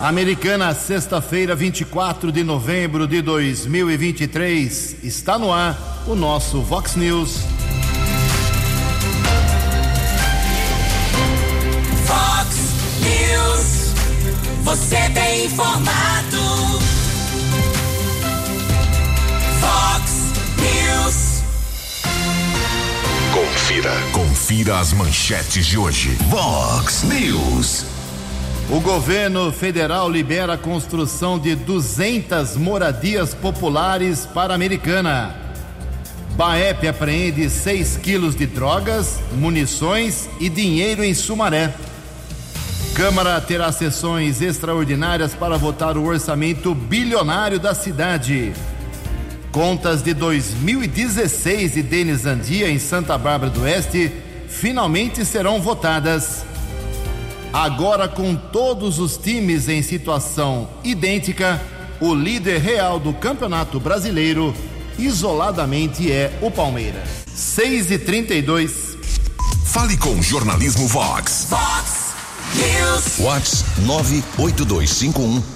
Americana, sexta-feira, 24 de novembro de 2023. Está no ar o nosso Vox News. Vox News, você bem informado. Vox News. Confira as manchetes de hoje. Vox News. O governo federal libera a construção de 200 moradias populares para a Americana. Baep apreende 6 quilos de drogas, munições e dinheiro em Sumaré. Câmara terá sessões extraordinárias para votar o orçamento bilionário da cidade. Contas de 2016 de Denis Andia em Santa Bárbara do Oeste finalmente serão votadas. Agora, com todos os times em situação idêntica, o líder real do Campeonato Brasileiro isoladamente é o Palmeiras. 6h32. Fale com o jornalismo Vox. Vox News. Vox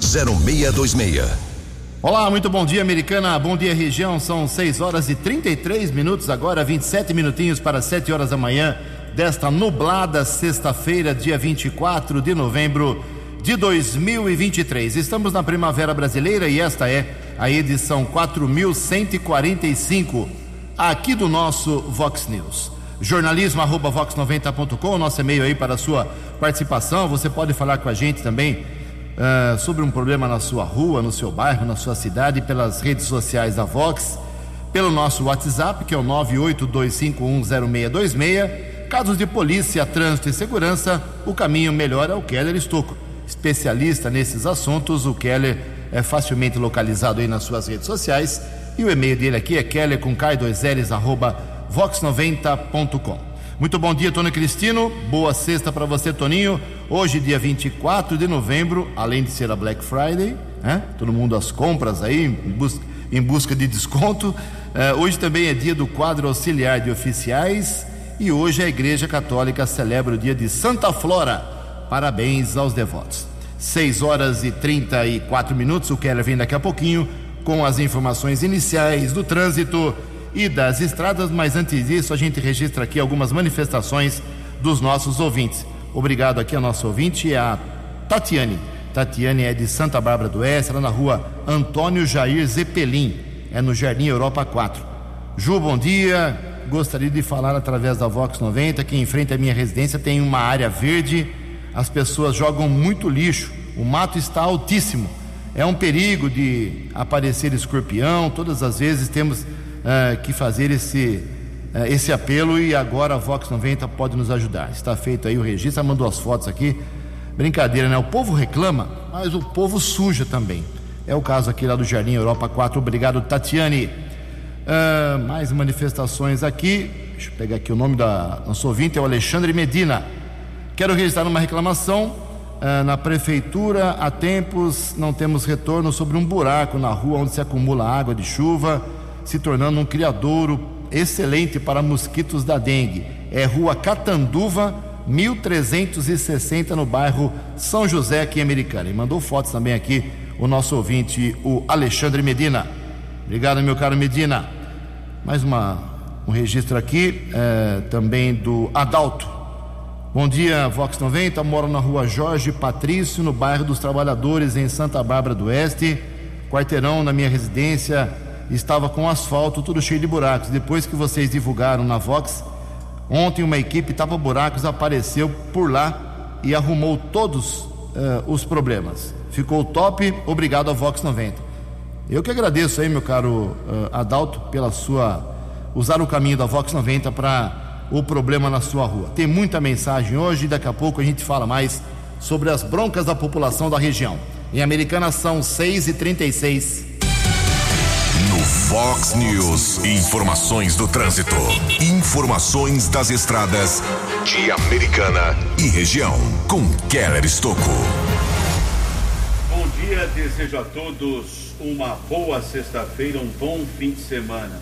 982510626. Olá, muito bom dia, Americana. Bom dia, região. São 6h33 agora, 27 minutinhos para 7 horas da manhã. Desta nublada sexta-feira, dia 24 de novembro de 2023. Estamos na Primavera Brasileira e esta é a edição 4145 aqui do nosso Vox News. jornalismo@vox90.com, nosso e-mail aí para a sua participação. Você pode falar com a gente também sobre um problema na sua rua, no seu bairro, na sua cidade, pelas redes sociais da Vox, pelo nosso WhatsApp, que é o 982510626. Casos de polícia, trânsito e segurança, o caminho melhor é o Keller Estocco, especialista nesses assuntos. O Keller é facilmente localizado aí nas suas redes sociais e o e-mail dele aqui é keller@vox90.com. Muito bom dia, Tony Cristino. Boa sexta para você, Toninho. Hoje, dia 24 de novembro, além de ser a Black Friday, né? Todo mundo às compras aí em busca de desconto. Hoje também é dia do quadro auxiliar de oficiais. E hoje a Igreja Católica celebra o dia de Santa Flora. Parabéns aos devotos. 6h34. O Keller vem daqui a pouquinho com as informações iniciais do trânsito e das estradas. Mas antes disso, a gente registra aqui algumas manifestações dos nossos ouvintes. Obrigado aqui ao nosso ouvinte, a Tatiane. Tatiane é de Santa Bárbara do Oeste, lá na rua Antônio Jair Zeppelin. É no Jardim Europa 4. Ju, bom dia. Gostaria de falar através da Vox 90 que em frente à minha residência tem uma área verde. As pessoas jogam muito lixo, o mato está altíssimo, é um perigo de aparecer escorpião. Todas as vezes temos que fazer esse apelo, e agora a Vox 90 pode nos ajudar. Está feito aí o registro. Ela mandou as fotos aqui. Brincadeira, né? O povo reclama, mas o povo suja também. É o caso aqui lá do Jardim Europa 4. Obrigado, Tatiane. Mais manifestações aqui. Deixa eu pegar aqui o nome da nossa ouvinte, é o Alexandre Medina. Quero registrar uma reclamação na prefeitura. Há tempos não temos retorno sobre um buraco na rua onde se acumula água de chuva, se tornando um criadouro excelente para mosquitos da dengue. É rua Catanduva 1360, no bairro São José, aqui em Americana. E mandou fotos também aqui o nosso ouvinte, o Alexandre Medina. Obrigado, meu caro Medina. Mais um registro aqui, também do Adalto. Bom dia, Vox 90. Moro na rua Jorge Patrício, no bairro dos Trabalhadores, em Santa Bárbara do Oeste. Quarteirão na minha residência estava com asfalto, tudo cheio de buracos. Depois que vocês divulgaram na Vox, ontem uma equipe tapa-buracos apareceu por lá e arrumou todos os problemas. Ficou top, obrigado a Vox 90. Eu que agradeço aí, meu caro Adalto, pela sua... usar o caminho da Vox 90 para o problema na sua rua. Tem muita mensagem hoje e daqui a pouco a gente fala mais sobre as broncas da população da região. Em Americana são 6h36. No Vox News, informações do trânsito, informações das estradas de Americana e região, com Keller Estocco. Bom dia, desejo a todos uma boa sexta-feira, um bom fim de semana.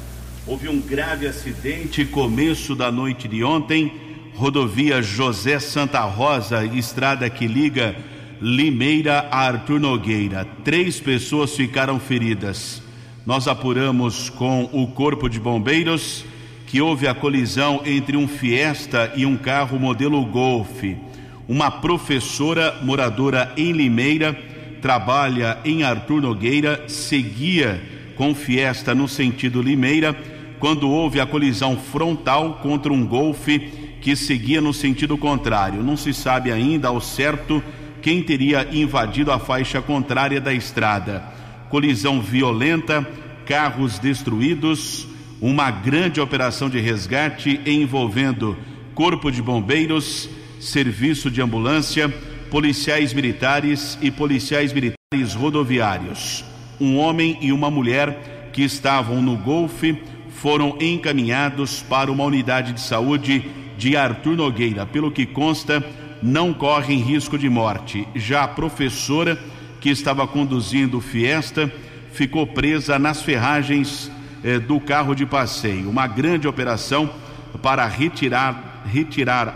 Houve um grave acidente começo da noite de ontem, rodovia José Santa Rosa, estrada que liga Limeira, Arthur Nogueira. 3 pessoas ficaram feridas. Nós apuramos com o Corpo de Bombeiros que houve a colisão entre um Fiesta e um carro modelo Golf. Uma professora moradora em Limeira, trabalha em Arthur Nogueira, seguia com Fiesta no sentido Limeira quando houve a colisão frontal contra um Golf que seguia no sentido contrário. Não se sabe ainda ao certo quem teria invadido a faixa contrária da estrada. Colisão violenta, carros destruídos, uma grande operação de resgate envolvendo Corpo de Bombeiros, Serviço de Ambulância, policiais militares e policiais militares rodoviários. Um homem e uma mulher que estavam no Golf foram encaminhados para uma unidade de saúde de Arthur Nogueira. Pelo que consta, não correm risco de morte. Já a professora que estava conduzindo o Fiesta ficou presa nas ferragens do carro de passeio. Uma grande operação para retirar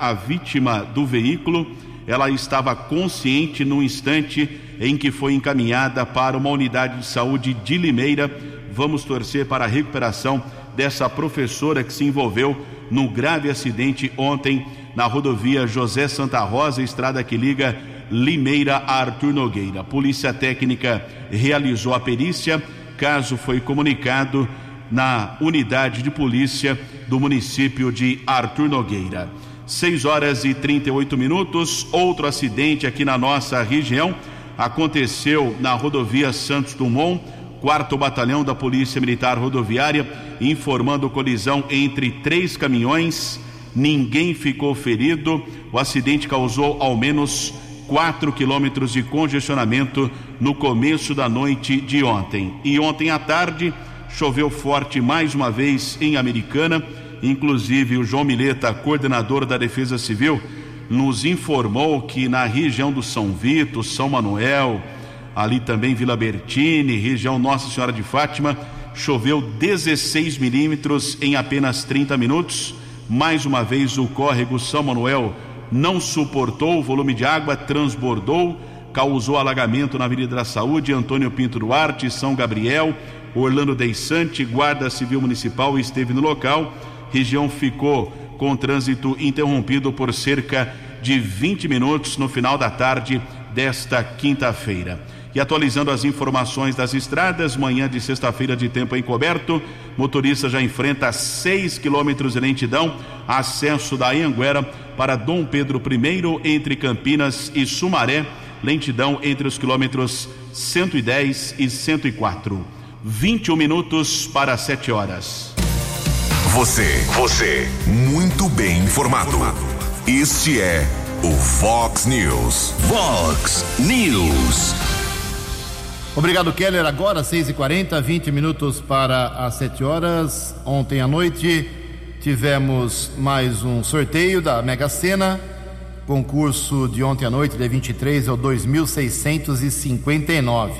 a vítima do veículo. Ela estava consciente no instante em que foi encaminhada para uma unidade de saúde de Limeira. Vamos torcer para a recuperação dessa professora que se envolveu num grave acidente ontem na rodovia José Santa Rosa, estrada que liga Limeira a Arthur Nogueira. A Polícia Técnica realizou a perícia, caso foi comunicado na unidade de polícia do município de Arthur Nogueira. 6:38. Outro acidente aqui na nossa região aconteceu na rodovia Santos Dumont. 4º Batalhão da Polícia Militar Rodoviária informando colisão entre 3 caminhões. Ninguém ficou ferido. O acidente causou ao menos 4 quilômetros de congestionamento no começo da noite de ontem. E ontem à tarde choveu forte mais uma vez em Americana. Inclusive o João Mileta, coordenador da Defesa Civil, nos informou que na região do São Vito, São Manuel, ali também Vila Bertini, região Nossa Senhora de Fátima, choveu 16 milímetros em apenas 30 minutos. Mais uma vez o córrego São Manuel não suportou o volume de água, transbordou, causou alagamento na Avenida da Saúde, Antônio Pinto Duarte, São Gabriel, Orlando Deissante. Guarda Civil Municipal esteve no local. Região ficou com trânsito interrompido por cerca de 20 minutos no final da tarde desta quinta-feira. E atualizando as informações das estradas, manhã de sexta-feira de tempo encoberto, motorista já enfrenta 6 quilômetros de lentidão, acesso da Anhanguera para Dom Pedro I, entre Campinas e Sumaré, lentidão entre os quilômetros 110 e 104. 6:41. Você, muito bem informado. Este é o Vox News. Vox News. Obrigado, Keller. Agora 6:40, 20 minutos para as 7 horas. Ontem à noite tivemos mais um sorteio da Mega Sena. Concurso de ontem à noite, dia 23, é o 2.659.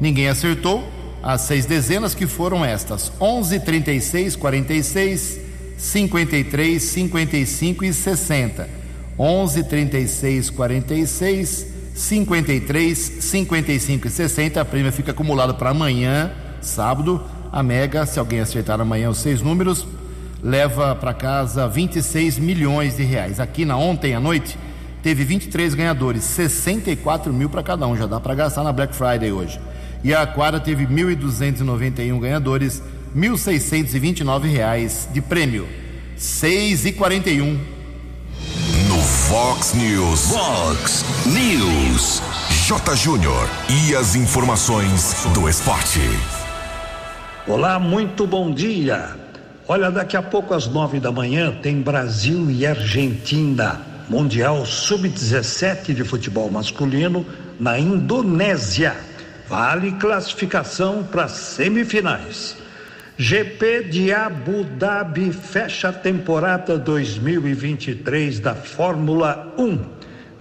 Ninguém acertou as 6 dezenas, que foram estas: 11, 36, 46, 53, 55 e 60. 11, 36, 46, 53, 55 e 60. A prêmio fica acumulada para amanhã, sábado. A Mega, se alguém acertar amanhã os 6 números, leva para casa 26 milhões de reais. Aqui na ontem à noite teve 23 ganhadores, 64 mil para cada um. Já dá para gastar na Black Friday hoje. E a Aquara teve 1.291 ganhadores, R$1.629 de prêmio. 6:41. Vox News. Vox News. Jota Júnior e as informações do esporte. Olá, muito bom dia. Olha, daqui a pouco às 9h tem Brasil e Argentina, Mundial Sub-17 de futebol masculino na Indonésia. Vale classificação para semifinais. GP de Abu Dhabi fecha a temporada 2023 da Fórmula 1.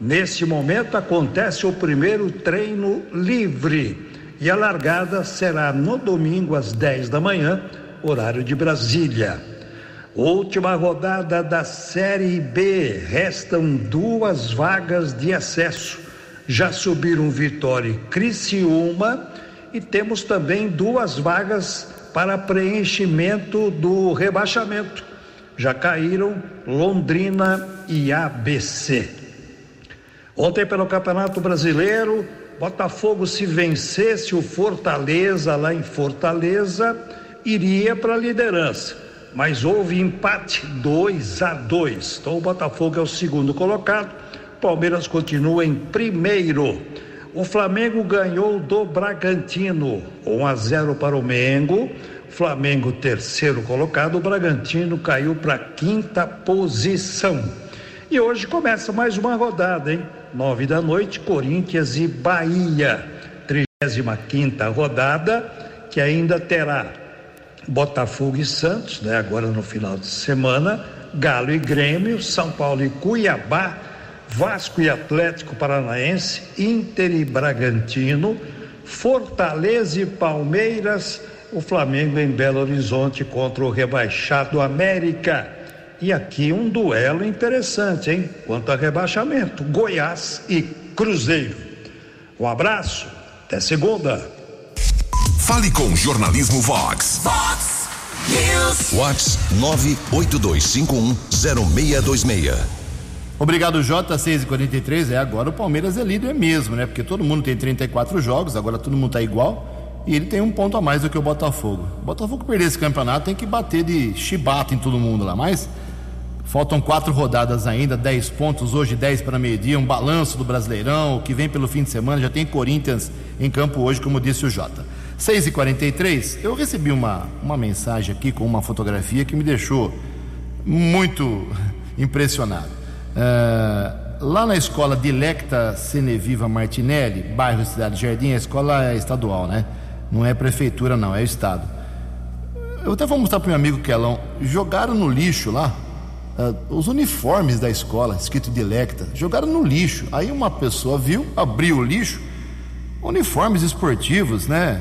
Nesse momento acontece o primeiro treino livre e a largada será no domingo às 10h, horário de Brasília. Última rodada da Série B, restam 2 vagas de acesso. já subiram Vitória e Criciúma, e temos também duas vagas para preenchimento do rebaixamento. Já caíram Londrina e ABC. Ontem, pelo Campeonato Brasileiro, Botafogo, se vencesse o Fortaleza lá em Fortaleza, iria para a liderança, mas houve empate 2-2. Então o Botafogo é o segundo colocado, o Palmeiras continua em primeiro. O Flamengo ganhou do Bragantino, 1-0 para o Mengo. Flamengo terceiro colocado, o Bragantino caiu para a quinta posição. E hoje começa mais uma rodada, hein? 21h, Corinthians e Bahia, 35ª rodada, que ainda terá Botafogo e Santos, né? Agora no final de semana, Galo e Grêmio, São Paulo e Cuiabá, Vasco e Atlético Paranaense, Inter e Bragantino, Fortaleza e Palmeiras, o Flamengo em Belo Horizonte contra o rebaixado América. E aqui um duelo interessante, hein? Quanto a rebaixamento, Goiás e Cruzeiro. Um abraço, até segunda. Fale com o jornalismo Vox. Vox News. Vox 982510626. Obrigado, Jota. 6h43. Agora o Palmeiras é líder mesmo, né? Porque todo mundo tem 34 jogos, agora todo mundo tá igual. E ele tem um ponto a mais do que o Botafogo. O Botafogo perder esse campeonato tem que bater de chibata em todo mundo lá, mas faltam 4 rodadas ainda, 10 pontos, hoje 10 para meio-dia, um balanço do Brasileirão, o que vem pelo fim de semana, já tem Corinthians em campo hoje, como disse o Jota. 6h43, eu recebi uma mensagem aqui com uma fotografia que me deixou muito impressionado. Lá na escola Dilecta Ceneviva Martinelli, bairro Cidade Jardim, a escola é estadual, né? Não é prefeitura, não, é o estado. Eu até vou mostrar para o meu amigo Kelão. Jogaram no lixo lá os uniformes da escola, escrito Dilecta. Jogaram no lixo. Aí uma pessoa viu, abriu o lixo, uniformes esportivos, né?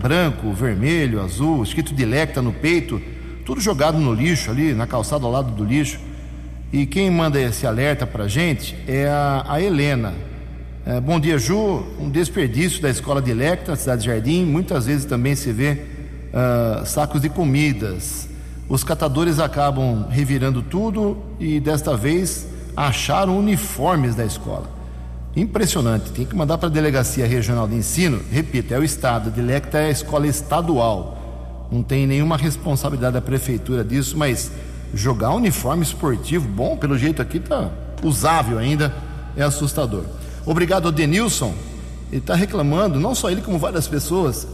Branco, vermelho, azul, escrito Dilecta no peito. Tudo jogado no lixo ali, na calçada ao lado do lixo. E quem manda esse alerta pra gente é a Helena. Bom dia, Ju. Um desperdício da escola Dilecta, Cidade Jardim. Muitas vezes também se vê sacos de comidas. Os catadores acabam revirando tudo e desta vez acharam uniformes da escola. Impressionante. Tem que mandar para a Delegacia Regional de Ensino. Repito, é o Estado. Dilecta é a escola estadual. Não tem nenhuma responsabilidade da prefeitura disso, mas jogar uniforme esportivo, bom, pelo jeito aqui tá usável ainda, é assustador. Obrigado ao Denilson. Ele está reclamando, não só ele como várias pessoas,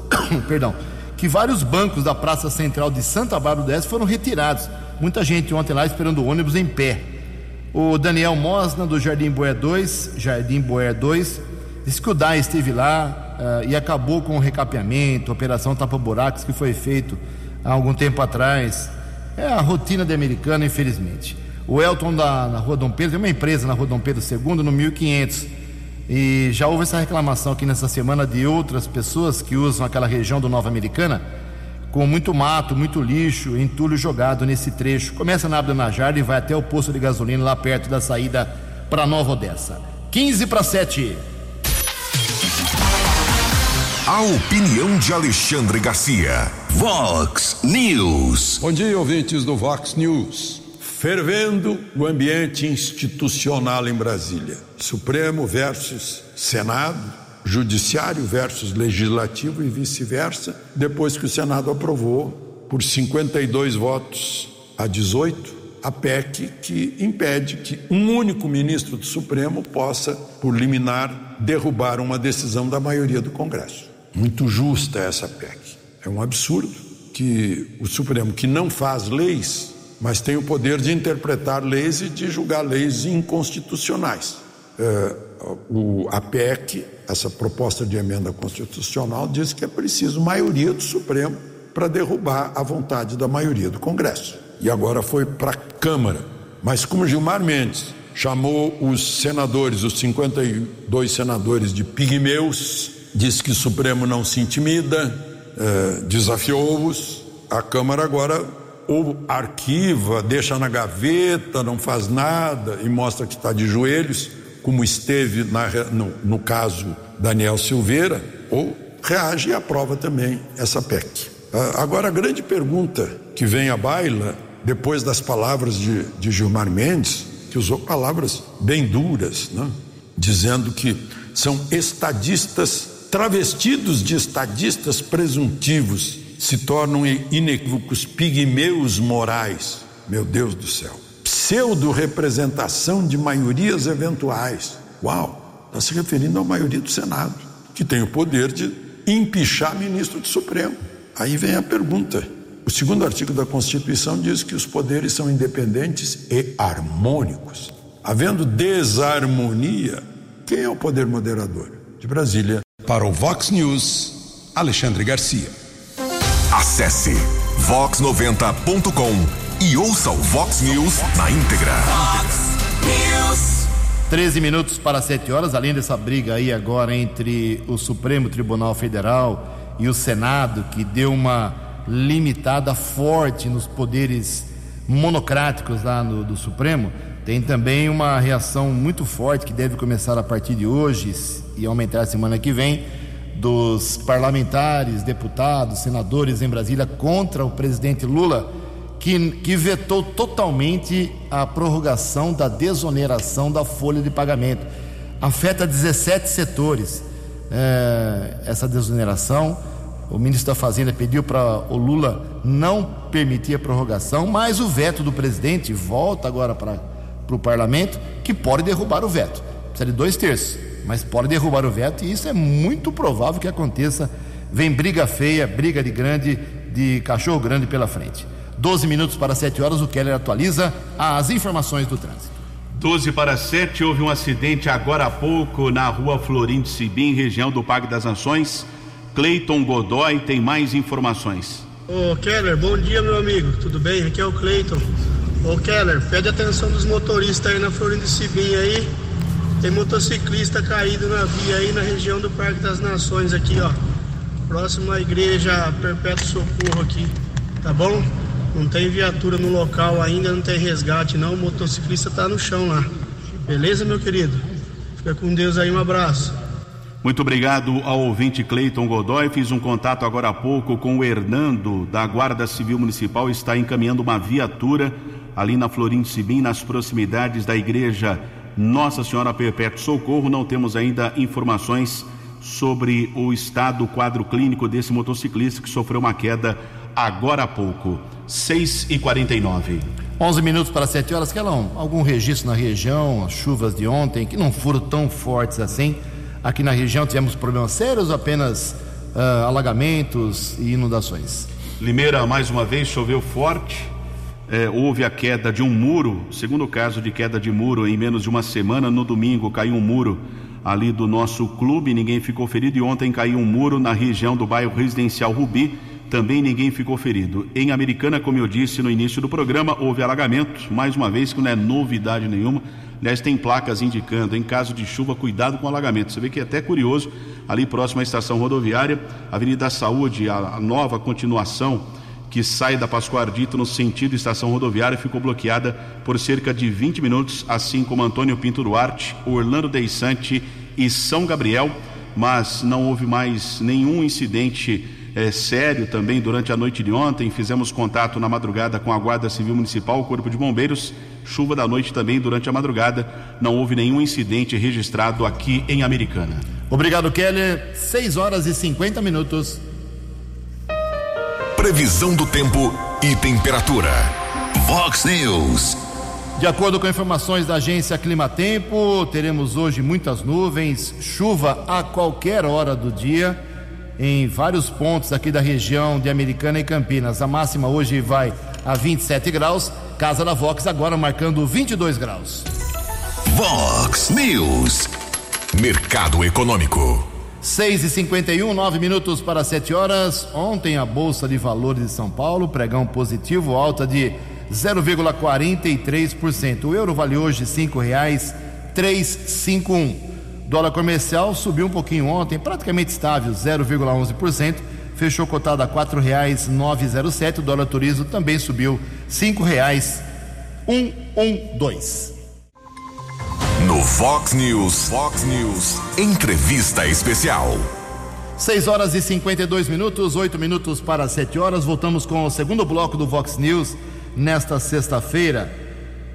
perdão, que vários bancos da Praça Central de Santa Bárbara do Oeste foram retirados. Muita gente ontem lá esperando o ônibus em pé. O Daniel Mosna, do Jardim Boer 2, disse que o DAE esteve lá e acabou com o recapeamento, a operação tapa-buracos que foi feito há algum tempo atrás. É a rotina de Americana, infelizmente. O Elton na Rua Dom Pedro, tem uma empresa na Rua Dom Pedro II, no 1500. E já houve essa reclamação aqui nessa semana de outras pessoas que usam aquela região do Nova Americana com muito mato, muito lixo, entulho jogado nesse trecho. Começa na Abda Najarda e vai até o posto de gasolina lá perto da saída para Nova Odessa. 6h45. A opinião de Alexandre Garcia. Vox News. Bom dia, ouvintes do Vox News. Fervendo o ambiente institucional em Brasília. Supremo versus Senado, Judiciário versus Legislativo e vice-versa, depois que o Senado aprovou por 52 votos a 18, a PEC que impede que um único ministro do Supremo possa, por liminar, derrubar uma decisão da maioria do Congresso. Muito justa essa PEC. É um absurdo que o Supremo, que não faz leis, mas tem o poder de interpretar leis e de julgar leis inconstitucionais. A PEC, essa proposta de emenda constitucional, diz que é preciso maioria do Supremo para derrubar a vontade da maioria do Congresso. E agora foi para a Câmara. Mas como Gilmar Mendes chamou os senadores, os 52 senadores, de pigmeus, disse que o Supremo não se intimida, desafiou-os, a Câmara agora ou arquiva, deixa na gaveta, não faz nada e mostra que está de joelhos, como esteve no caso Daniel Silveira, ou reage e aprova também essa PEC. Agora, a grande pergunta que vem à baila, depois das palavras de Gilmar Mendes, que usou palavras bem duras, né? Dizendo que são estadistas travestidos de estadistas presuntivos, se tornam inequívocos pigmeus morais. Meu Deus do céu. Pseudo-representação de maiorias eventuais. Uau! Está se referindo à maioria do Senado, que tem o poder de empichar ministro do Supremo. Aí vem a pergunta. O segundo artigo da Constituição diz que os poderes são independentes e harmônicos. Havendo desarmonia, quem é o poder moderador? De Brasília, para o Vox News, Alexandre Garcia. Acesse vox90.com e ouça o Vox News na íntegra. Vox News. 13 minutos para 7 horas, além dessa briga aí agora entre o Supremo Tribunal Federal e o Senado, que deu uma limitada forte nos poderes monocráticos lá do Supremo, tem também uma reação muito forte que deve começar a partir de hoje e aumentar semana que vem, dos parlamentares, deputados, senadores em Brasília contra o presidente Lula, que vetou totalmente a prorrogação da desoneração da folha de pagamento. Afeta 17 setores essa desoneração. O ministro da Fazenda pediu para o Lula não permitir a prorrogação, mas o veto do presidente volta agora para o parlamento, que pode derrubar o veto. Precisa de 2/3, mas pode derrubar o veto, e isso é muito provável que aconteça. Vem briga feia, briga de cachorro grande pela frente. 12 minutos para 7 horas, o Keller atualiza as informações do trânsito. 12 para 7, houve um acidente agora há pouco na rua Florindo Sibim, região do Parque das Nações. Cleiton Godoy tem mais informações. Ô Keller, bom dia meu amigo, tudo bem? Aqui é o Cleiton. Ô Keller, pede atenção dos motoristas aí na Florindo Sibim aí, tem motociclista caído na via aí na região do Parque das Nações aqui, ó, próximo à igreja Perpétuo Socorro aqui, tá bom? Não tem viatura no local ainda, não tem resgate não, o motociclista tá no chão lá, beleza meu querido? Fica com Deus aí, um abraço. Muito obrigado ao ouvinte Cleiton Godoy. Fiz um contato agora há pouco com o Hernando, da Guarda Civil Municipal, está encaminhando uma viatura ali na Florindo Sibim, nas proximidades da igreja Nossa Senhora Perpétuo Socorro. Não temos ainda informações sobre o estado, o quadro clínico desse motociclista que sofreu uma queda agora há pouco. 6h49. 11 minutos para 7 horas. Quer algum registro na região? As chuvas de ontem, que não foram tão fortes assim. Aqui na região tivemos problemas sérios, apenas alagamentos e inundações. Limeira, mais uma vez, choveu forte. Houve a queda de um muro, segundo caso de queda de muro em menos de uma semana. No domingo caiu um muro ali do nosso clube, ninguém ficou ferido. E ontem caiu um muro na região do bairro residencial Rubi, também ninguém ficou ferido. Em Americana, como eu disse no início do programa, houve alagamentos, mais uma vez, que não é novidade nenhuma. Aliás, tem placas indicando, em caso de chuva, cuidado com alagamento. Você vê que é até curioso, ali próximo à estação rodoviária, Avenida da Saúde, a nova continuação que sai da Pascoardito no sentido estação rodoviária, ficou bloqueada por cerca de 20 minutos, assim como Antônio Pinto Duarte, Orlando Deissante e São Gabriel, mas não houve mais nenhum incidente sério também durante a noite de ontem. Fizemos contato na madrugada com a Guarda Civil Municipal, o Corpo de Bombeiros. Chuva da noite também durante a madrugada, não houve nenhum incidente registrado aqui em Americana. Obrigado, Keller. 6h50. Previsão do tempo e temperatura. Vox News. De acordo com informações da agência Climatempo, teremos hoje muitas nuvens, chuva a qualquer hora do dia em vários pontos aqui da região de Americana e Campinas. A máxima hoje vai a 27 graus. Casa da Vox agora marcando 22 graus. Vox News. Mercado Econômico. 6h51, 9 minutos para 7 horas. Ontem a Bolsa de Valores de São Paulo, pregão positivo, alta de 0,43%. O euro vale hoje R$5,351. Dólar comercial subiu um pouquinho ontem, praticamente estável, 0,11%, fechou cotado a R$4,907. O dólar turismo também subiu R$5,112. No Vox News, entrevista especial. 6:52, 8 minutos para 7 horas. Voltamos com o segundo bloco do Vox News nesta sexta-feira.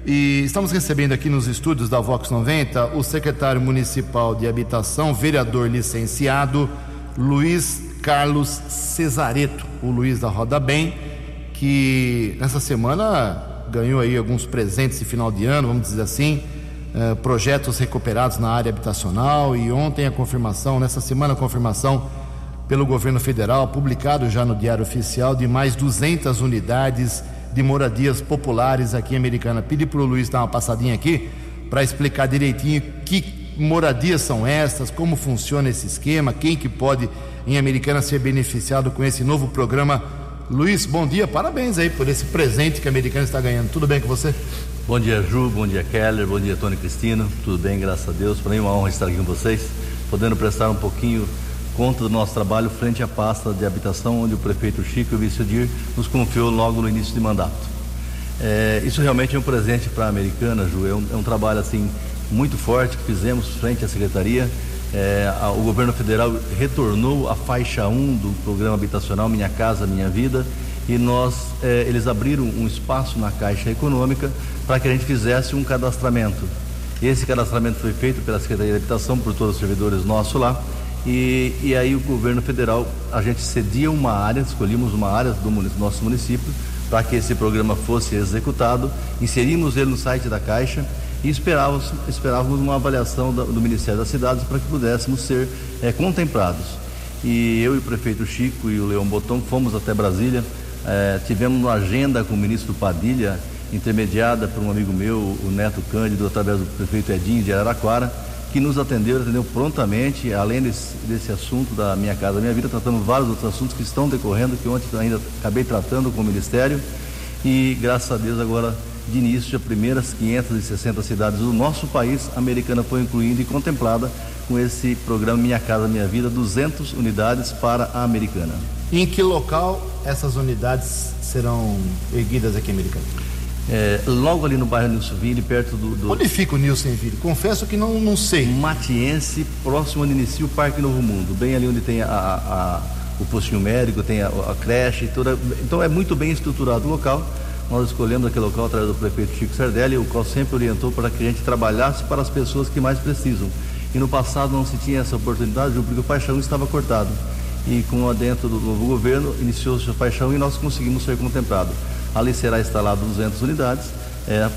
E estamos recebendo aqui nos estúdios da Vox 90 o secretário municipal de habitação, vereador licenciado Luiz Carlos Cesareto, o Luiz da Roda Bem, que nessa semana ganhou aí alguns presentes de final de ano, vamos dizer assim, projetos recuperados na área habitacional, e ontem a confirmação, nessa semana a confirmação pelo governo federal, publicado já no Diário Oficial, de mais 200 unidades de moradias populares aqui em Americana. Pedi para o Luiz dar uma passadinha aqui para explicar direitinho que moradias são estas, como funciona esse esquema, quem que pode em Americana ser beneficiado com esse novo programa. Luiz, bom dia, parabéns aí por esse presente que a Americana está ganhando. Tudo bem com você? Bom dia, Ju, bom dia, Keller, bom dia, Tony Cristino. Tudo bem, graças a Deus. Para mim é uma honra estar aqui com vocês, podendo prestar um pouquinho conta do nosso trabalho frente à pasta de habitação, onde o prefeito Chico e o vice-dir nos confiou logo no início de mandato. Isso realmente é um presente para a Americana, Ju. É um trabalho assim muito forte que fizemos frente à secretaria. O governo federal retornou a faixa 1 do programa habitacional Minha Casa Minha Vida, e eles abriram um espaço na Caixa Econômica para que a gente fizesse um cadastramento. Esse cadastramento foi feito pela Secretaria de Habitação, por todos os servidores nossos lá, e aí o governo federal, a gente cedia uma área, escolhemos uma área do nosso município para que esse programa fosse executado, inserimos ele no site da Caixa e esperávamos uma avaliação do Ministério das Cidades para que pudéssemos ser contemplados. E eu e o prefeito Chico e o Leão Botão fomos até Brasília, tivemos uma agenda com o ministro Padilha, intermediada por um amigo meu, o Neto Cândido, através do prefeito Edinho de Araraquara, que nos atendeu prontamente. Além desse assunto da Minha Casa Minha Vida, tratamos vários outros assuntos que estão decorrendo, que ontem ainda acabei tratando com o Ministério, e graças a Deus agora, de início, as primeiras 560 cidades do nosso país, a Americana foi incluída e contemplada com esse programa Minha Casa Minha Vida, 200 unidades para a Americana. Em que local essas unidades serão erguidas aqui em Americana? Logo ali no bairro Nilsonville, perto do... Onde fica o Nilsonville? Confesso que não sei. Matiense, próximo onde inicia o Parque Novo Mundo, bem ali onde tem o postinho médico, tem a creche, toda. Então é muito bem estruturado o local. Nós escolhemos aquele local através do prefeito Chico Sardelli, o qual sempre orientou para que a gente trabalhasse para as pessoas que mais precisam. E no passado não se tinha essa oportunidade, porque o paixão estava cortado. E com o adentro do novo governo, iniciou-se a paixão e nós conseguimos ser contemplados. Ali será instalado 200 unidades,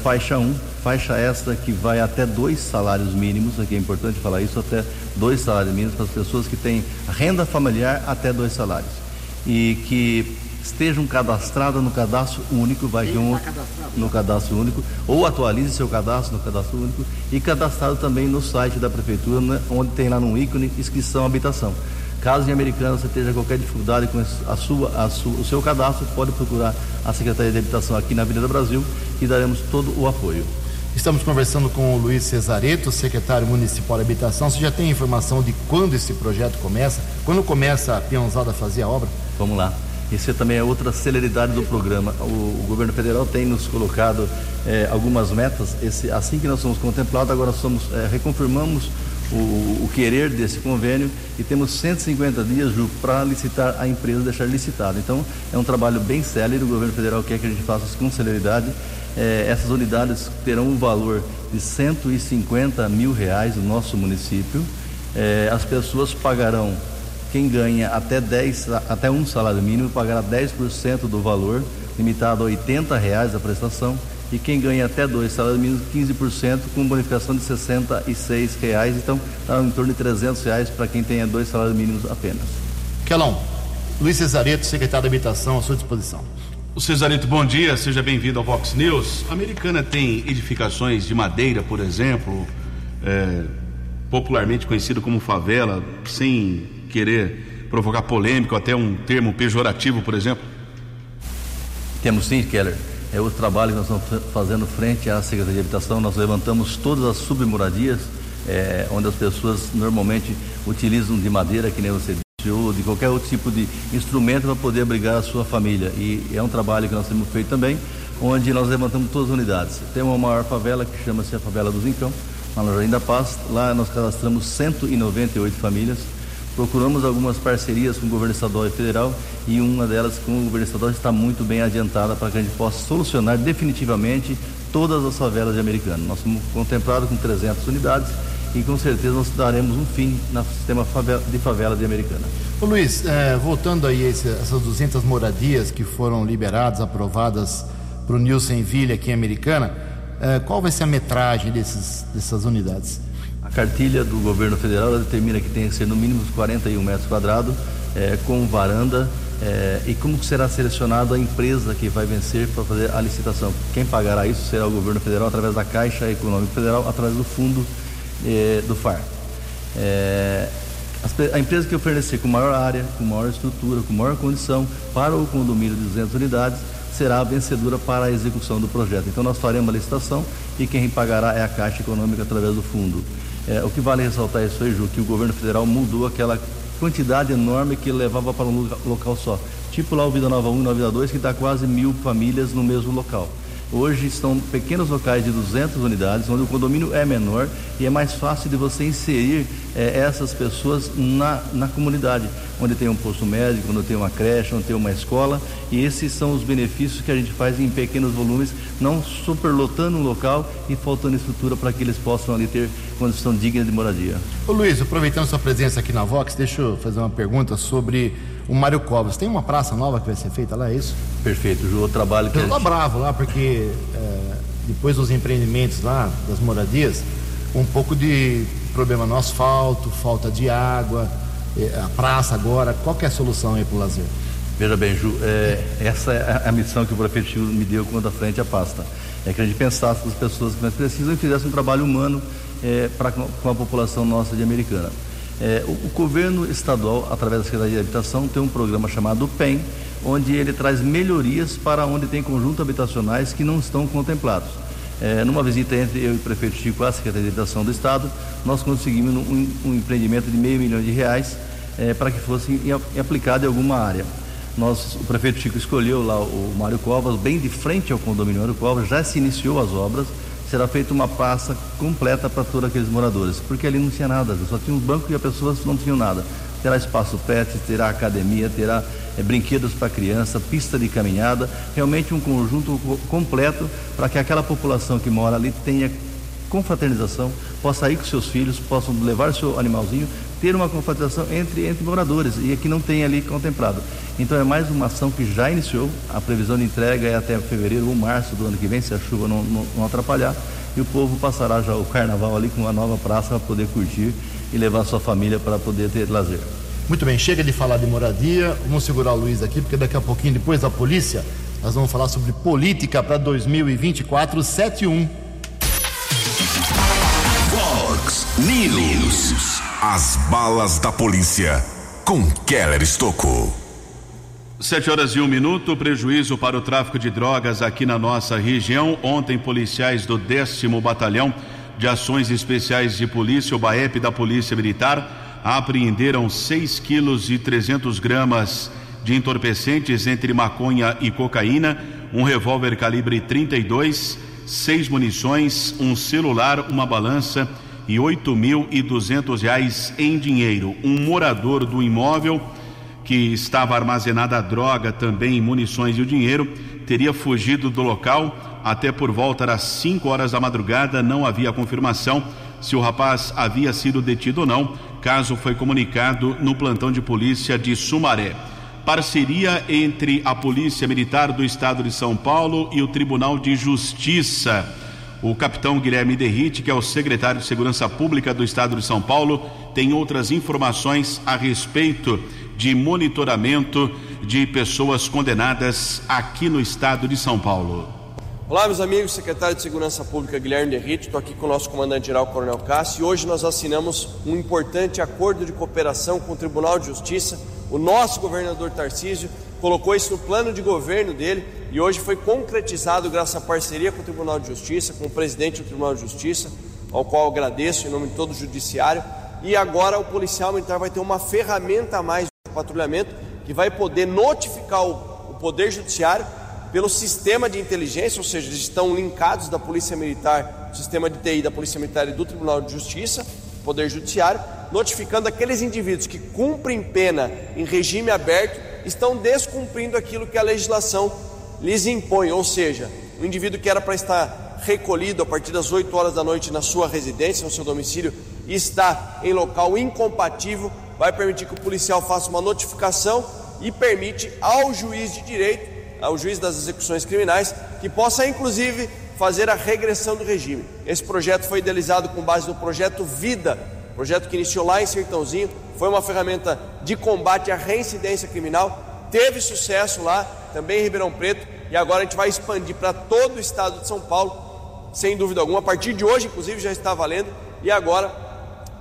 faixa 1, faixa esta que vai até 2 salários mínimos, aqui é importante falar isso, até 2 salários mínimos para as pessoas que têm renda familiar até 2 salários. E que estejam cadastradas no cadastro único, no cadastro único, ou atualize seu cadastro no cadastro único, e cadastrado também no site da prefeitura, onde tem lá no ícone inscrição habitação. Caso em Americana você tenha qualquer dificuldade com o seu cadastro, pode procurar a Secretaria de Habitação aqui na Avenida Brasil, e daremos todo o apoio. Estamos conversando com o Luiz Cesareto, secretário municipal de habitação. Você já tem informação de quando esse projeto começa? Quando começa a peãozada a fazer a obra? Vamos lá. Isso também é outra celeridade do programa. O governo federal tem nos colocado algumas metas. Assim que nós somos contemplados, agora reconfirmamos o querer desse convênio, e temos 150 dias para licitar a empresa, deixar licitada. Então é um trabalho bem célere. O governo federal quer que a gente faça isso com celeridade. Essas unidades terão um valor de R$150 mil no nosso município. As pessoas pagarão. Quem ganha até um salário mínimo pagará 10% do valor, limitado a R$80 a prestação, e quem ganha até 2 salários mínimos, 15%, com bonificação de R$66. Então, está em torno de R$300 para quem tenha 2 salários mínimos apenas. Kelão, Luiz Cesareto, secretário de Habitação, à sua disposição. O Cesareto, bom dia, seja bem-vindo ao Vox News. A Americana tem edificações de madeira, por exemplo, popularmente conhecido como favela, sem querer provocar polêmica, até um termo pejorativo, por exemplo? Temos sim, Keller. É outro trabalho que nós estamos fazendo frente à Secretaria de Habitação. Nós levantamos todas as submoradias, onde as pessoas normalmente utilizam de madeira, que nem você disse, ou de qualquer outro tipo de instrumento para poder abrigar a sua família. E é um trabalho que nós temos feito também, onde nós levantamos todas as unidades. Tem uma maior favela que chama-se a Favela dos Rincão, na Lojarim da Paz. Lá nós cadastramos 198 famílias. Procuramos algumas parcerias com o governo estadual e federal, e uma delas com o governo estadual está muito bem adiantada para que a gente possa solucionar definitivamente todas as favelas de Americana. Nós somos contemplados com 300 unidades e com certeza nós daremos um fim no sistema de favela de Americana. Ô Luiz, voltando aí essas 200 moradias que foram liberadas, aprovadas para o Nilsonville aqui em Americana, qual vai ser a metragem dessas unidades? A cartilha do governo federal determina que tem que ser no mínimo 41 metros quadrados, com varanda, e como será selecionada a empresa que vai vencer para fazer a licitação. Quem pagará isso será o governo federal através da Caixa Econômica Federal, através do fundo do FAR. A empresa que oferecer com maior área, com maior estrutura, com maior condição para o condomínio de 200 unidades será a vencedora para a execução do projeto. Então nós faremos a licitação e quem pagará é a Caixa Econômica através do fundo. O que vale ressaltar isso aí, Ju, que o governo federal mudou aquela quantidade enorme que levava para um local só. Tipo lá o Vida Nova 1 e Vida 2, que dá quase 1.000 famílias no mesmo local. Hoje estão pequenos locais de 200 unidades, onde o condomínio é menor e é mais fácil de você inserir essas pessoas na comunidade, onde tem um posto médico, onde tem uma creche, onde tem uma escola, e esses são os benefícios que a gente faz em pequenos volumes, não superlotando um local e faltando estrutura para que eles possam ali ter condição digna de moradia. Ô Luiz, aproveitando sua presença aqui na Vox, deixa eu fazer uma pergunta sobre o Mário Covas. Tem uma praça nova que vai ser feita lá, é isso? Perfeito, Ju, o trabalho que eu tô bravo lá, porque depois dos empreendimentos lá, das moradias, um pouco de problema no asfalto, falta de água, a praça agora, qual que é a solução aí para o lazer? Veja bem, Ju, essa é a missão que o prefeito Chico me deu quando à frente a pasta. É que a gente pensasse nas pessoas que nós precisamos e fizesse um trabalho humano com a população nossa de Americana. O governo estadual, através da Secretaria de Habitação, tem um programa chamado PEM, onde ele traz melhorias para onde tem conjuntos habitacionais que não estão contemplados. Numa visita entre eu e o prefeito Chico à Secretaria de Habitação do Estado, nós conseguimos um empreendimento de R$500 mil para que fosse aplicado em alguma área. O prefeito Chico escolheu lá o Mário Covas, bem de frente ao condomínio Mário Covas, já se iniciou as obras. Será feita uma praça completa para todos aqueles moradores, porque ali não tinha nada, só tinha um banco e as pessoas não tinham nada. Terá espaço pet, terá academia, terá brinquedos para criança, pista de caminhada, realmente um conjunto completo para que aquela população que mora ali tenha confraternização, possa ir com seus filhos, possam levar seu animalzinho, ter uma confraternização entre moradores, e aqui não tem ali contemplado. Então é mais uma ação que já iniciou, a previsão de entrega é até fevereiro ou março do ano que vem, se a chuva não atrapalhar, e o povo passará já o carnaval ali com uma nova praça para poder curtir e levar sua família para poder ter lazer. Muito bem, chega de falar de moradia, vamos segurar o Luiz aqui, porque daqui a pouquinho, depois da polícia, nós vamos falar sobre política para 2024, 7-1. Vox News. As balas da polícia com Keller Estocco. 7:01. Prejuízo para o tráfico de drogas aqui na nossa região. Ontem, policiais do 10º Batalhão de Ações Especiais de Polícia, o Baep, da Polícia Militar, apreenderam 6,3 kg de entorpecentes entre maconha e cocaína, um revólver calibre 32, 6 munições, um celular, uma balança e R$8.200 em dinheiro. Um morador do imóvel que estava armazenada a droga, também munições e o dinheiro, teria fugido do local até por volta das 5 horas da madrugada. Não havia confirmação se o rapaz havia sido detido ou não. Caso foi comunicado no plantão de polícia de Sumaré. Parceria entre a Polícia Militar do Estado de São Paulo e o Tribunal de Justiça. O capitão Guilherme Derrite, que é o secretário de Segurança Pública do Estado de São Paulo, tem outras informações a respeito de monitoramento de pessoas condenadas aqui no Estado de São Paulo. Olá, meus amigos, secretário de Segurança Pública Guilherme Derrite, estou aqui com o nosso comandante-geral Coronel Cássio, e hoje nós assinamos um importante acordo de cooperação com o Tribunal de Justiça. O nosso governador Tarcísio colocou isso no plano de governo dele e hoje foi concretizado graças à parceria com o Tribunal de Justiça, com o presidente do Tribunal de Justiça, ao qual eu agradeço em nome de todo o judiciário. E agora o policial militar vai ter uma ferramenta a mais de patrulhamento que vai poder notificar o Poder Judiciário pelo sistema de inteligência, ou seja, eles estão linkados da Polícia Militar, sistema de TI da Polícia Militar e do Tribunal de Justiça, Poder Judiciário, notificando aqueles indivíduos que cumprem pena em regime aberto, estão descumprindo aquilo que a legislação lhes impõe, ou seja, o indivíduo que era para estar recolhido a partir das 8 horas da noite na sua residência, no seu domicílio, e está em local incompatível, vai permitir que o policial faça uma notificação e permite ao juiz de direito, ao juiz das execuções criminais, que possa inclusive fazer a regressão do regime. Esse projeto foi idealizado com base no projeto Vida, projeto que iniciou lá em Sertãozinho, foi uma ferramenta de combate à reincidência criminal, teve sucesso lá, também em Ribeirão Preto, e agora a gente vai expandir para todo o estado de São Paulo, sem dúvida alguma, a partir de hoje, inclusive, já está valendo, e agora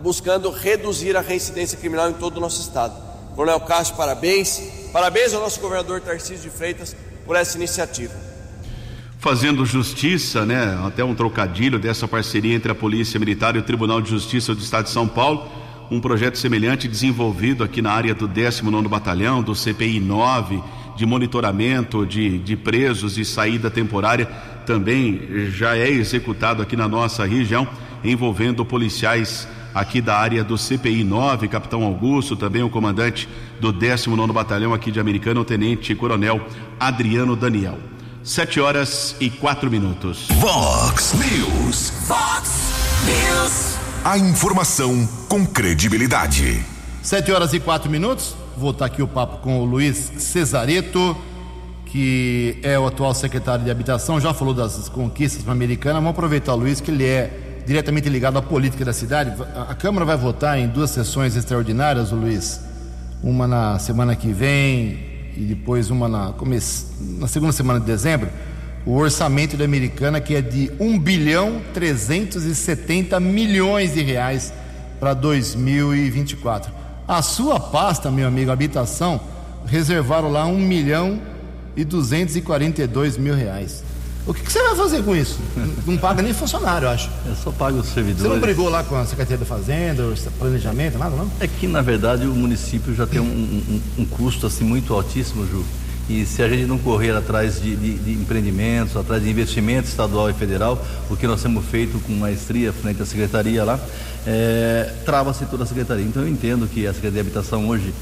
buscando reduzir a reincidência criminal em todo o nosso estado. Coronel Cássio, parabéns ao nosso governador Tarcísio de Freitas por essa iniciativa. Fazendo justiça, né? Até um trocadilho dessa parceria entre a Polícia Militar e o Tribunal de Justiça do Estado de São Paulo, um projeto semelhante desenvolvido aqui na área do 19º Batalhão, do CPI 9, de monitoramento de presos e saída temporária, também já é executado aqui na nossa região, envolvendo policiais aqui da área do CPI 9, Capitão Augusto, também o comandante do 19º Batalhão aqui de Americana, o Tenente Coronel Adriano Daniel. 7:04. Vox News. A informação com credibilidade. 7:04. Vou botar aqui o papo com o Luiz Cesareto, que é o atual secretário de Habitação, já falou das conquistas americanas. Vamos aproveitar o Luiz, que ele é diretamente ligado à política da cidade. A Câmara vai votar em 2 sessões extraordinárias, o Luiz. Uma na semana que vem e depois uma na segunda semana de dezembro, o orçamento da Americana, que é de R$1,370 bilhões para 2024. A sua pasta, meu amigo, habitação, reservaram lá R$1.242.000. O que você vai fazer com isso? Não paga nem funcionário, eu acho. Eu só pago os servidores. Você não brigou lá com a Secretaria da Fazenda, planejamento, nada, não? É que, na verdade, o município já tem um custo assim, muito altíssimo, Ju. E se a gente não correr atrás de empreendimentos, atrás de investimento estadual e federal, o que nós temos feito com maestria frente à secretaria lá, trava-se toda a secretaria. Então eu entendo que a Secretaria de Habitação hoje,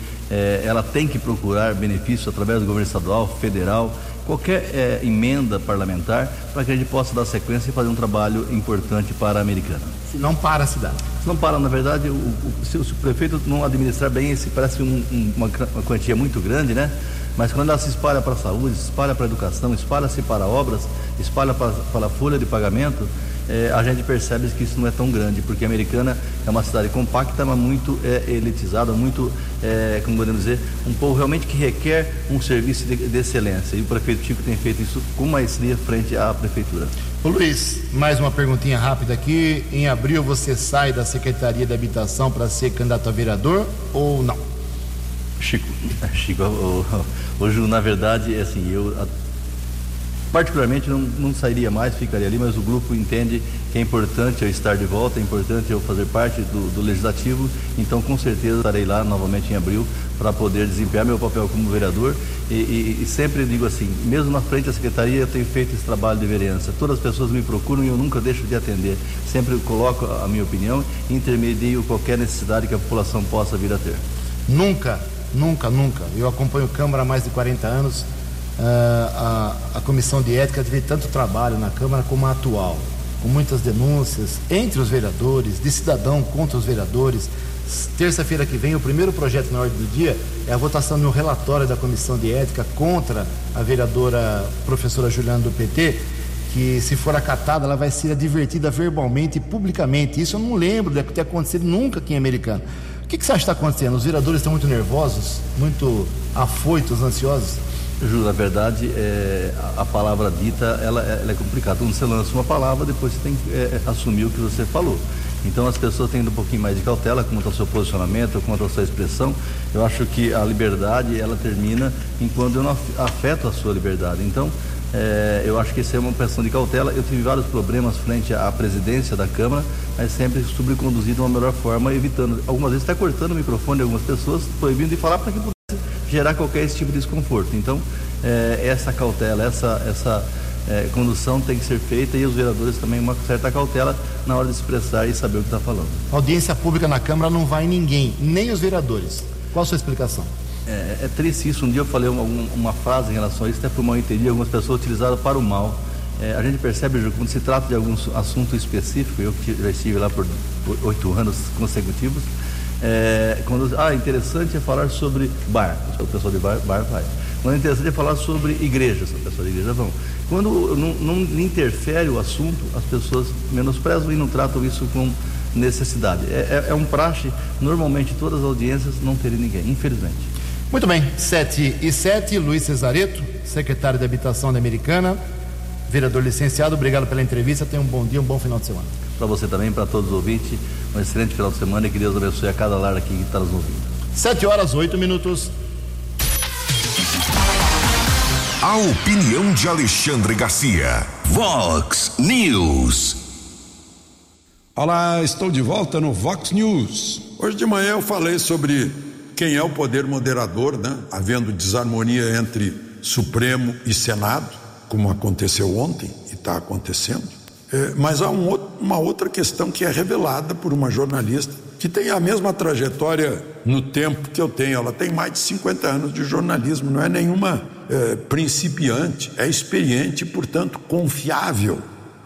ela tem que procurar benefícios através do governo estadual, federal, qualquer emenda parlamentar, para que a gente possa dar sequência e fazer um trabalho importante para a Americana. Se não para a cidade. Se não para, na verdade, se o prefeito não administrar bem, parece uma quantia muito grande, né? Mas quando ela se espalha para a saúde, se espalha para a educação, espalha-se para obras, espalha para a folha de pagamento, a gente percebe que isso não é tão grande, porque a Americana é uma cidade compacta, mas muito elitizada, muito, como podemos dizer, um povo realmente que requer um serviço de excelência. E o prefeito Chico tem feito isso com maestria frente à prefeitura. Ô Luiz, mais uma perguntinha rápida aqui. Em abril você sai da Secretaria de Habitação para ser candidato a vereador ou não? Chico, hoje, na verdade, assim, eu particularmente não sairia mais, ficaria ali, mas o grupo entende que é importante eu estar de volta, é importante eu fazer parte do legislativo, então com certeza estarei lá novamente em abril para poder desempenhar meu papel como vereador e sempre digo assim, mesmo na frente da secretaria eu tenho feito esse trabalho de vereança, todas as pessoas me procuram e eu nunca deixo de atender, sempre coloco a minha opinião e intermedio qualquer necessidade que a população possa vir a ter. Nunca. Eu acompanho a Câmara há mais de 40 anos. A Comissão de Ética teve tanto trabalho na Câmara como a atual, com muitas denúncias entre os vereadores, de cidadão contra os vereadores. Terça-feira que vem, o primeiro projeto na ordem do dia é a votação no relatório da Comissão de Ética contra a vereadora professora Juliana do PT, que se for acatada, ela vai ser advertida verbalmente e publicamente. Isso eu não lembro de ter acontecido nunca aqui em Americana. O que você acha que está acontecendo? Os vereadores estão muito nervosos, muito afoitos, ansiosos? Ju, na verdade, a palavra dita, ela é complicada. Quando você lança uma palavra, depois você tem que assumir o que você falou. Então as pessoas têm um pouquinho mais de cautela quanto ao seu posicionamento, quanto à sua expressão. Eu acho que a liberdade, ela termina enquanto eu não afeto a sua liberdade. Então, eu acho que isso é uma questão de cautela. Eu tive vários problemas frente à presidência da Câmara, mas sempre sobreconduzido de uma melhor forma, evitando. Algumas vezes está cortando o microfone de algumas pessoas, proibindo de falar para que pudesse gerar qualquer esse tipo de desconforto. Então, essa cautela, essa condução tem que ser feita, e os vereadores também uma certa cautela na hora de expressar e saber o que está falando. A audiência pública na Câmara não vai ninguém, nem os vereadores. Qual a sua explicação? É triste isso. Um dia eu falei uma frase em relação a isso, até por mal entendido, algumas pessoas utilizaram para o mal. A gente percebe, quando se trata de algum assunto específico, eu que já estive lá por 8 anos consecutivos, interessante é falar sobre bar, o pessoal de bar vai. Quando é interessante é falar sobre igrejas, as pessoas de igreja vão. Quando não interfere o assunto, as pessoas menosprezam e não tratam isso com necessidade. É um praxe, normalmente todas as audiências não terem ninguém, infelizmente. Muito bem, 7h07, Luiz Cesareto, secretário de Habitação da Americana, vereador licenciado, obrigado pela entrevista, tenha um bom dia, um bom final de semana. Para você também, para todos os ouvintes, um excelente final de semana e que Deus abençoe a cada lar aqui que está nos ouvindo. 7h08. A opinião de Alexandre Garcia. Vox News. Olá, estou de volta no Vox News. Hoje de manhã eu falei sobre quem é o poder moderador, né? Havendo desarmonia entre Supremo e Senado, como aconteceu ontem e está acontecendo. Mas há uma outra questão que é revelada por uma jornalista que tem a mesma trajetória no tempo que eu tenho. Ela tem mais de 50 anos de jornalismo, não é nenhuma... principiante, é experiente, portanto confiável,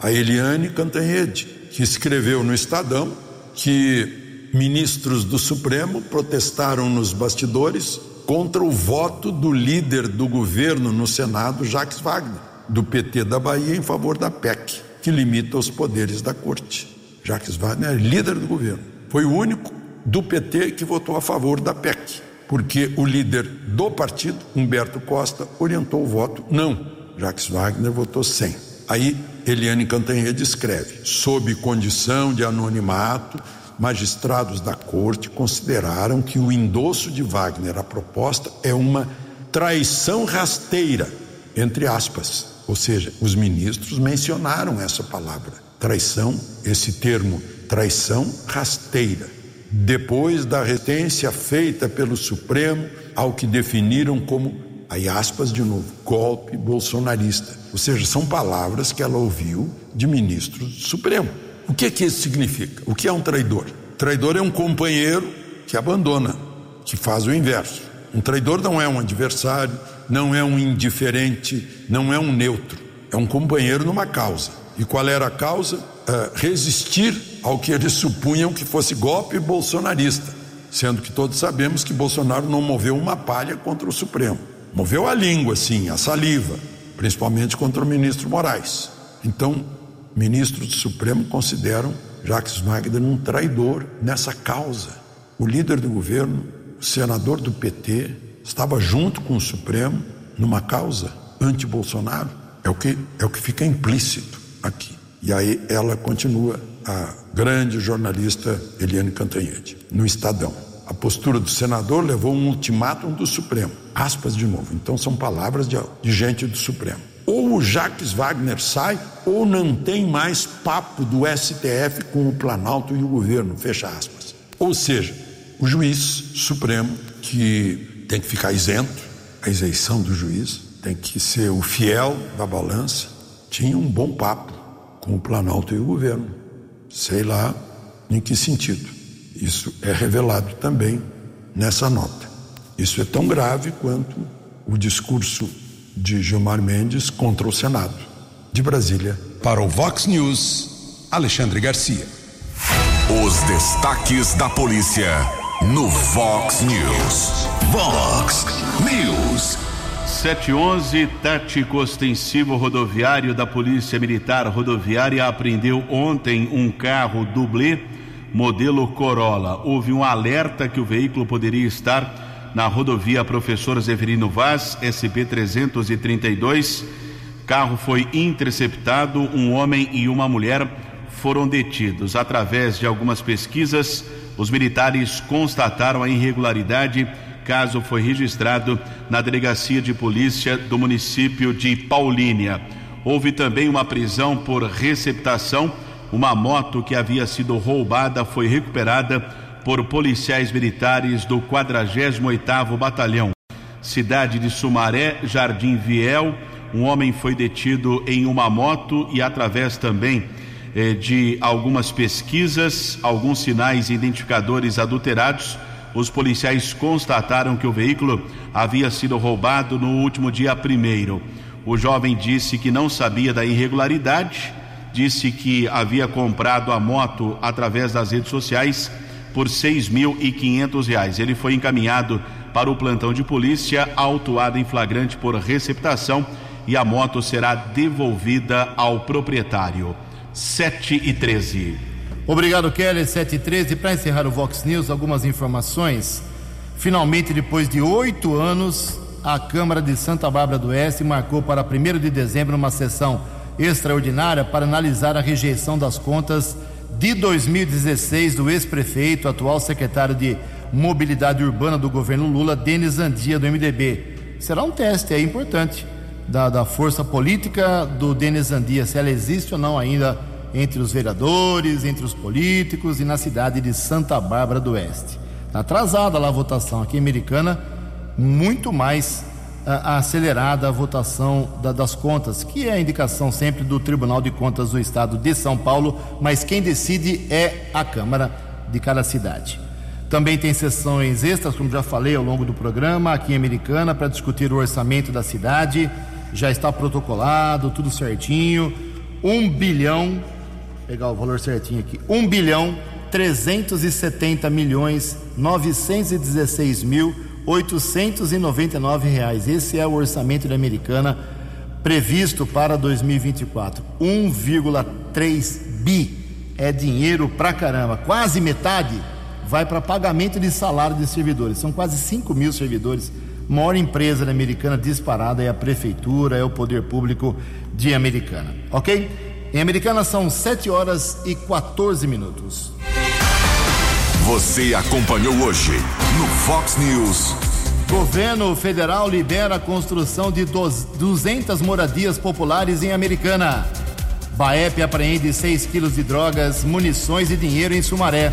a Eliane Cantanhêde, que escreveu no Estadão que ministros do Supremo protestaram nos bastidores contra o voto do líder do governo no Senado, Jacques Wagner, do PT da Bahia, em favor da PEC, que limita os poderes da corte. Jacques Wagner é líder do governo, foi o único do PT que votou a favor da PEC, porque o líder do partido, Humberto Costa, orientou o voto não. Jacques Wagner votou sem. Aí Eliane Cantanhêde escreve: sob condição de anonimato, magistrados da corte consideraram que o endosso de Wagner à proposta é uma traição rasteira, entre aspas. Ou seja, os ministros mencionaram essa palavra, traição, esse termo, traição rasteira, depois da resistência feita pelo Supremo ao que definiram como, aí aspas de novo, golpe bolsonarista. Ou seja, são palavras que ela ouviu de ministros do Supremo. O que é que isso significa? O que é um traidor? Traidor é um companheiro que abandona, que faz o inverso. Um traidor não é um adversário, não é um indiferente, não é um neutro. É um companheiro numa causa. E qual era a causa? Resistir ao que eles supunham que fosse golpe bolsonarista, sendo que todos sabemos que Bolsonaro não moveu uma palha contra o Supremo. Moveu a língua, sim, a saliva, principalmente contra o ministro Moraes. Então, ministros do Supremo consideram Jacques Wagner um traidor nessa causa. O líder do governo, o senador do PT, estava junto com o Supremo numa causa anti-Bolsonaro. É o que fica implícito aqui. E aí ela continua, a grande jornalista Eliane Cantanhêde, no Estadão. A postura do senador levou um ultimátum do Supremo. Aspas de novo. Então são palavras de gente do Supremo. Ou o Jacques Wagner sai, ou não tem mais papo do STF com o Planalto e o governo. Fecha aspas. Ou seja, o juiz Supremo, que tem que ficar isento, a isenção do juiz, tem que ser o fiel da balança, tinha um bom papo com o Planalto e o governo. Sei lá em que sentido. Isso é revelado também nessa nota. Isso é tão grave quanto o discurso de Gilmar Mendes contra o Senado. De Brasília, para o Vox News, Alexandre Garcia. Os destaques da polícia no Vox News. Vox News. 7h11, tático ostensivo rodoviário da Polícia Militar Rodoviária apreendeu ontem um carro dublê modelo Corolla. Houve um alerta que o veículo poderia estar na rodovia Professor Zeferino Vaz, SP-332. Carro foi interceptado, um homem e uma mulher foram detidos. Através de algumas pesquisas, os militares constataram a irregularidade. Caso foi registrado na delegacia de polícia do município de Paulínia. Houve também uma prisão por receptação. Uma moto que havia sido roubada foi recuperada por policiais militares do 48º Batalhão. cidade de Sumaré, Jardim Viel. Um homem foi detido em uma moto e através também de algumas pesquisas, alguns sinais identificadores adulterados, os policiais constataram que o veículo havia sido roubado no último dia 1º. O jovem disse que não sabia da irregularidade, disse que havia comprado a moto através das redes sociais por R$6.500. Ele foi encaminhado para o plantão de polícia, autuado em flagrante por receptação, e a moto será devolvida ao proprietário. 7h13. Obrigado, Keller. 7h13. Para encerrar o Vox News, algumas informações. Finalmente, depois de 8 anos, a Câmara de Santa Bárbara do Oeste marcou para 1º de dezembro uma sessão extraordinária para analisar a rejeição das contas de 2016 do ex-prefeito, atual secretário de Mobilidade Urbana do governo Lula, Denis Andia, do MDB. Será um teste importante da força política do Denis Andia, se ela existe ou não ainda entre os vereadores, entre os políticos e na cidade de Santa Bárbara do Oeste. Está atrasada lá a votação aqui em Americana, muito mais acelerada a votação das contas, que é a indicação sempre do Tribunal de Contas do Estado de São Paulo, mas quem decide é a Câmara de cada cidade. Também tem sessões extras, como já falei ao longo do programa, aqui em Americana, para discutir o orçamento da cidade. Já está protocolado, tudo certinho, 1 bilhão, pegar o valor certinho aqui, 1.370.916.899 reais. Esse é o orçamento da Americana previsto para 2024. 1,3 bi é dinheiro pra caramba. Quase metade vai para pagamento de salário de servidores. São quase 5 mil servidores. Maior empresa da Americana disparada é a Prefeitura, é o Poder Público de Americana. Ok? Em Americana são 7h14. Você acompanhou hoje no Fox News. Governo federal libera a construção de 200 moradias populares em Americana. Baep apreende 6 quilos de drogas, munições e dinheiro em Sumaré.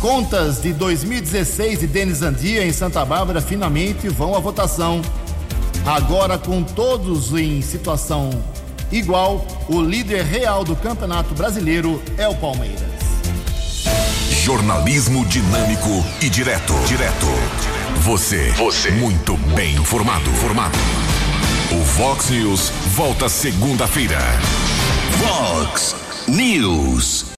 Contas de 2016 de Denis Andia em Santa Bárbara finalmente vão à votação. Agora com todos em situação igual, o líder real do Campeonato Brasileiro é o Palmeiras. Jornalismo dinâmico e direto. Você, muito bem informado. O Vox News volta segunda-feira. Vox News.